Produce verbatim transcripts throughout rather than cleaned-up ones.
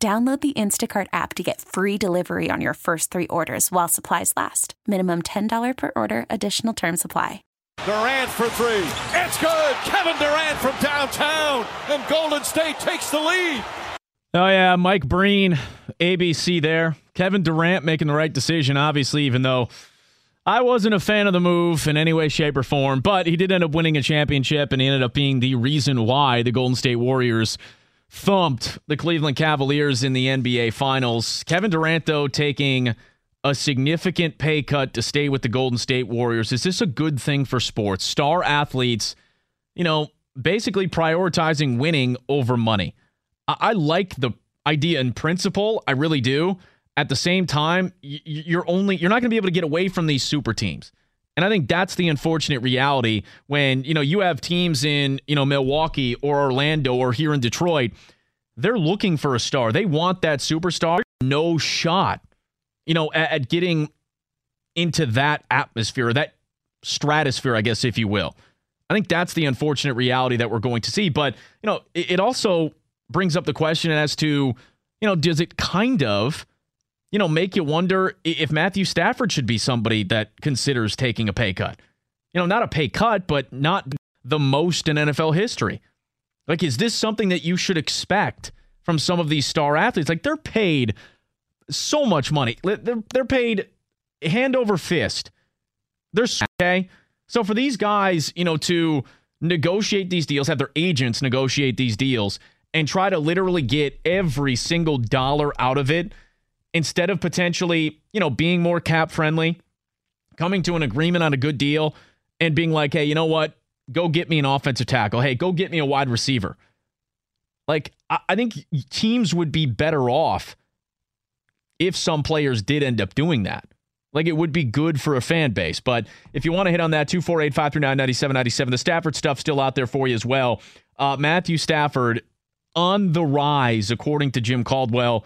Download the Instacart app to get free delivery on your first three orders while supplies last. Minimum ten dollars per order. Additional terms apply. Durant for three. It's good. Kevin Durant from downtown. And Golden State takes the lead. Oh, yeah. Mike Breen, A B C there. Kevin Durant making the right decision, obviously, even though I wasn't a fan of the move in any way, shape, or form. But he did end up winning a championship, and he ended up being the reason why the Golden State Warriors thumped the Cleveland Cavaliers in the N B A Finals. Kevin Durant, though, taking a significant pay cut to stay with the Golden State Warriors. Is this a good thing for sports? Star athletes, you know, basically prioritizing winning over money. I, I like the idea in principle. I really do. At the same time, y- you're only you're not going to be able to get away from these super teams. And I think that's the unfortunate reality when, you know, you have teams in, you know, Milwaukee or Orlando or here in Detroit. They're looking for a star. They want that superstar. No shot, you know, at, at getting into that atmosphere, or that stratosphere, I guess, if you will. I think that's the unfortunate reality that we're going to see. But, you know, it, it also brings up the question as to, you know, does it kind of, you know, make you wonder if Matthew Stafford should be somebody that considers taking a pay cut. You know, not a pay cut, but not the most in N F L history. Like, is this something that you should expect from some of these star athletes? Like, they're paid so much money. They're, they're paid hand over fist. They're okay. So for these guys, you know, to negotiate these deals, have their agents negotiate these deals and try to literally get every single dollar out of it, instead of potentially, you know, being more cap friendly, coming to an agreement on a good deal and being like, hey, you know what? Go get me an offensive tackle. Hey, go get me a wide receiver. Like, I think teams would be better off if some players did end up doing that. Like, it would be good for a fan base. But if you want to hit on that, two four eight, five three nine, nine seven nine seven, the Stafford stuff still out there for you as well. Uh, Matthew Stafford on the rise, according to Jim Caldwell.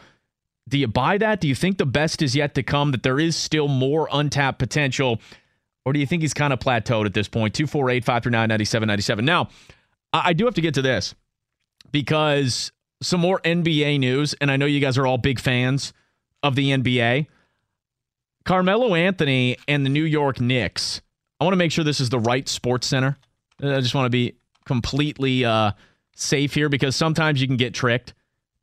Do you buy that? Do you think the best is yet to come, that there is still more untapped potential? Or do you think he's kind of plateaued at this point? two four eight, five three nine, nine seven nine seven. Now, I do have to get to this because some more N B A news, and I know you guys are all big fans of the N B A. Carmelo Anthony and the New York Knicks. I want to make sure this is the right sports center. I just want to be completely uh, safe here because sometimes you can get tricked.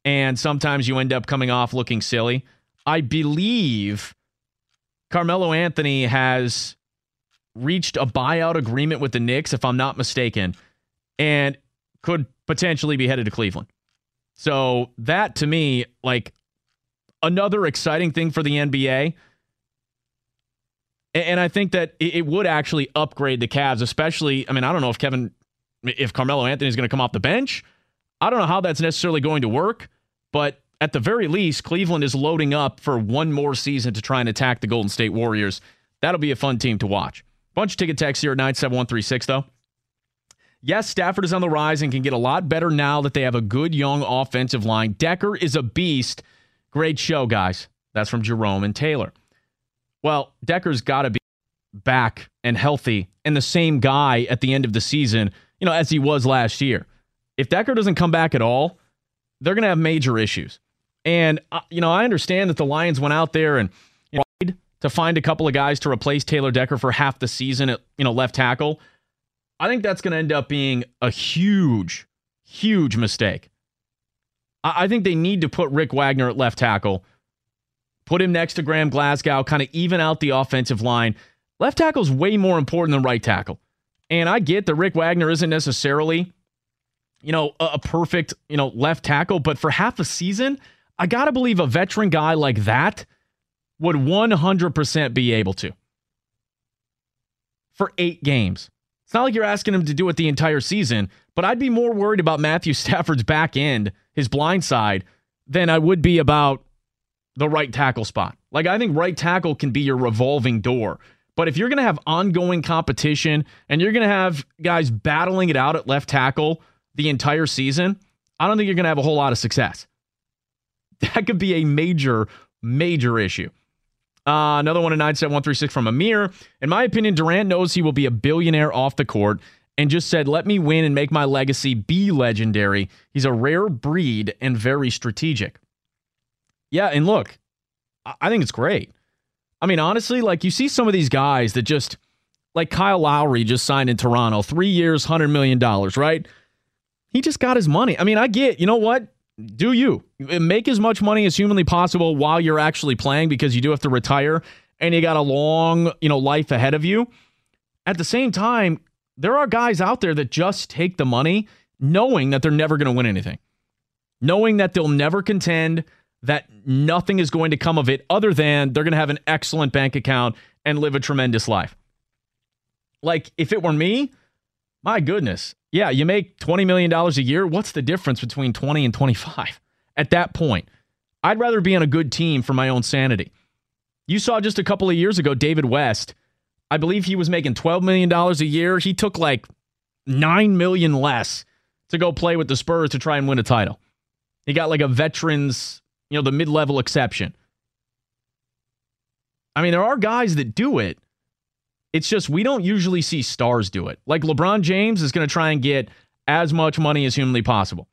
And sometimes you end up coming off looking silly. I believe Carmelo Anthony has reached a buyout agreement with the Knicks, if I'm not mistaken, and could potentially be headed to Cleveland. So that, to me, like another exciting thing for the N B A. And I think that it would actually upgrade the Cavs, especially, I mean, I don't know if Kevin, if Carmelo Anthony is going to come off the bench. I don't know how that's necessarily going to work, but at the very least, Cleveland is loading up for one more season to try and attack the Golden State Warriors. That'll be a fun team to watch. Bunch of ticket texts here at nine seven one three six, though. Yes, Stafford is on the rise and can get a lot better now that they have a good young offensive line. Decker is a beast. Great show, guys. That's from Jerome and Taylor. Well, Decker's got to be back and healthy and the same guy at the end of the season, you know, as he was last year. If Decker doesn't come back at all, they're going to have major issues. And, uh, you know, I understand that the Lions went out there and you know, tried to find a couple of guys to replace Taylor Decker for half the season at, you know, left tackle. I think that's going to end up being a huge, huge mistake. I-, I think they need to put Rick Wagner at left tackle, put him next to Graham Glasgow, kind of even out the offensive line. Left tackle is way more important than right tackle. And I get that Rick Wagner isn't necessarily, you know, a, a perfect, you know, left tackle. But for half a season, I got to believe a veteran guy like that would one hundred percent be able to. For eight games. It's not like you're asking him to do it the entire season, but I'd be more worried about Matthew Stafford's back end, his blind side, than I would be about the right tackle spot. Like, I think right tackle can be your revolving door. But if you're going to have ongoing competition and you're going to have guys battling it out at left tackle the entire season, I don't think you're going to have a whole lot of success. That could be a major, major issue. Uh, another one at nine seven one three six from Amir. In my opinion, Durant knows he will be a billionaire off the court and just said, let me win and make my legacy be legendary. He's a rare breed and very strategic. Yeah, and look, I think it's great. I mean, honestly, like, you see some of these guys that just, like Kyle Lowry just signed in Toronto, three years, one hundred million dollars, right? He just got his money. I mean, I get, you know what? Do you. Make as much money as humanly possible while you're actually playing, because you do have to retire and you got a long, you know, life ahead of you. At the same time, there are guys out there that just take the money knowing that they're never going to win anything, knowing that they'll never contend, that nothing is going to come of it other than they're going to have an excellent bank account and live a tremendous life. Like, if it were me, my goodness. Yeah, you make twenty million dollars a year. What's the difference between twenty and twenty-five at that point? I'd rather be on a good team for my own sanity. You saw just a couple of years ago, David West, I believe he was making twelve million dollars a year. He took like nine million dollars less to go play with the Spurs to try and win a title. He got like a veterans, you know, the mid-level exception. I mean, there are guys that do it. It's just we don't usually see stars do it. Like, LeBron James is going to try and get as much money as humanly possible.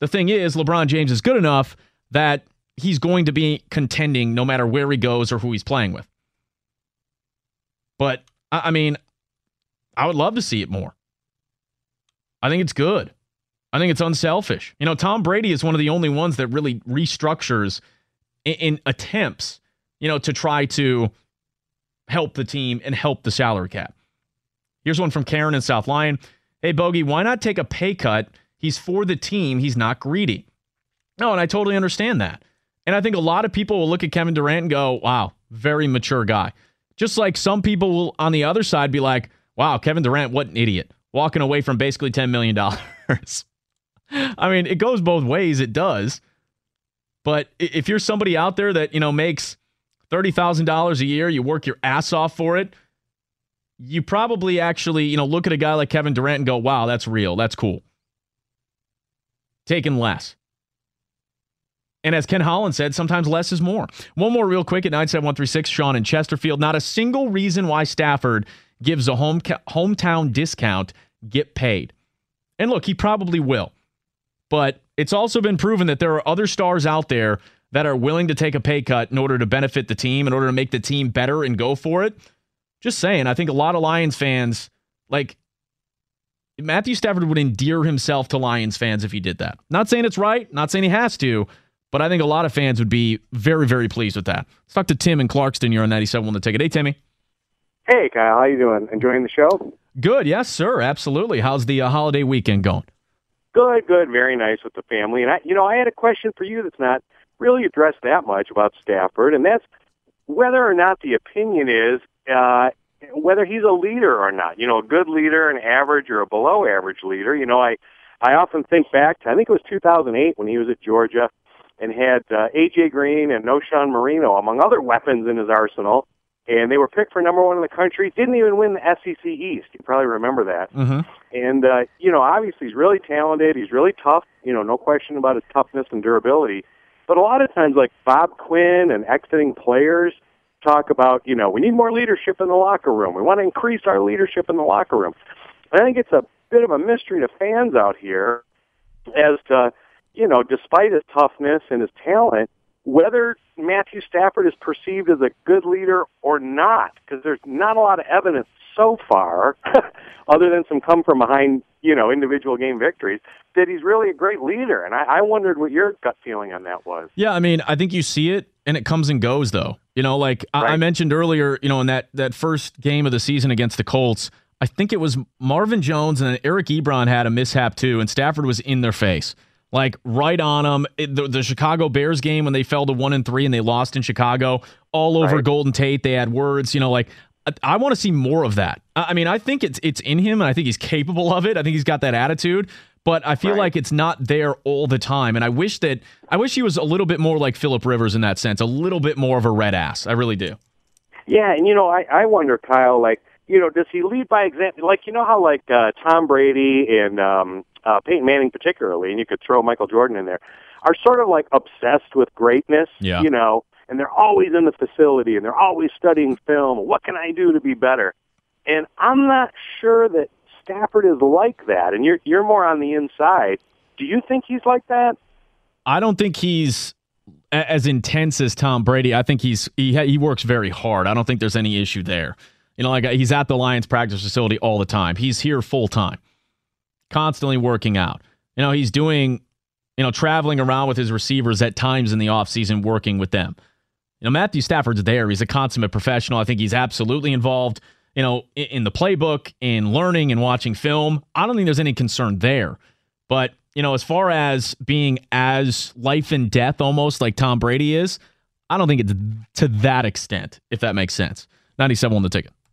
The thing is, LeBron James is good enough that he's going to be contending no matter where he goes or who he's playing with. But, I mean, I would love to see it more. I think it's good. I think it's unselfish. You know, Tom Brady is one of the only ones that really restructures in, in attempts, you know, to try to help the team and help the salary cap. Here's one from Karen in South Lyon. Hey, Bogey, why not take a pay cut? He's for the team. He's not greedy. No, and I totally understand that. And I think a lot of people will look at Kevin Durant and go, wow, very mature guy. Just like some people will, on the other side, be like, wow, Kevin Durant, what an idiot. Walking away from basically ten million dollars. I mean, it goes both ways. It does. But if you're somebody out there that, you know, makes thirty thousand dollars a year, you work your ass off for it, you probably actually, you know, look at a guy like Kevin Durant and go, wow, that's real. That's cool. Taking less. And as Ken Holland said, sometimes less is more. One more real quick at nine seven one three six, Sean in Chesterfield. Not a single reason why Stafford gives a home hometown discount get paid. And look, he probably will. But it's also been proven that there are other stars out there that are willing to take a pay cut in order to benefit the team, in order to make the team better and go for it. Just saying, I think a lot of Lions fans, like, Matthew Stafford would endear himself to Lions fans if he did that. Not saying it's right, not saying he has to, but I think a lot of fans would be very, very pleased with that. Let's talk to Tim in Clarkston. You're on ninety-seven on the ticket. Hey, Timmy. Hey, Kyle. How you doing? Enjoying the show? Good. Yes, sir. Absolutely. How's the uh, holiday weekend going? Good, good. Very nice with the family. And, I, you know, I had a question for you that's not really addressed that much about Stafford, and that's whether or not the opinion is uh, whether he's a leader or not. You know, a good leader, an average, or a below-average leader. You know, I, I often think back to, I think it was two thousand eight when he was at Georgia and had uh, A J. Green and no Sean Marino, among other weapons, in his arsenal, and they were picked for number one in the country, didn't even win the S E C East. You probably remember that. Mm-hmm. And, uh, you know, obviously he's really talented. He's really tough. You know, no question about his toughness and durability. But a lot of times, like, Bob Quinn and exiting players talk about, you know, we need more leadership in the locker room. We want to increase our leadership in the locker room. And I think it's a bit of a mystery to fans out here as to, you know, despite his toughness and his talent, whether Matthew Stafford is perceived as a good leader or not, because there's not a lot of evidence so far, other than some come-from-behind, you know, individual game victories, that he's really a great leader. And I, I wondered what your gut feeling on that was. Yeah, I mean, I think you see it, and it comes and goes, though. You know, like right. I-, I mentioned earlier, you know, in that, that first game of the season against the Colts, I think it was Marvin Jones and Eric Ebron had a mishap, too, and Stafford was in their face. Like, right on them. It, the, the Chicago Bears game when they fell to one and three and they lost in Chicago, all over right. Golden Tate. They had words, you know, like, I, I want to see more of that. I, I mean, I think it's it's in him, and I think he's capable of it. I think he's got that attitude. But I feel right. like it's not there all the time. And I wish that I wish he was a little bit more like Phillip Rivers in that sense, a little bit more of a red ass. I really do. Yeah, and, you know, I, I wonder, Kyle, like, you know, does he lead by example? Like, you know how, like, uh, Tom Brady and um, uh, Peyton Manning particularly, and you could throw Michael Jordan in there, are sort of, like, obsessed with greatness, yeah. you know, and they're always in the facility and they're always studying film. What can I do to be better? And I'm not sure that Stafford is like that, and you're you're more on the inside. Do you think he's like that? I don't think he's as intense as Tom Brady. I think he's he he works very hard. I don't think there's any issue there. You know, like he's at the Lions practice facility all the time. He's here full time, constantly working out. You know, he's doing, you know, traveling around with his receivers at times in the offseason, working with them. You know, Matthew Stafford's there. He's a consummate professional. I think he's absolutely involved, you know, in the playbook, in learning and watching film. I don't think there's any concern there. But, you know, as far as being as life and death almost like Tom Brady is, I don't think it's to that extent, if that makes sense. ninety-seven on the ticket.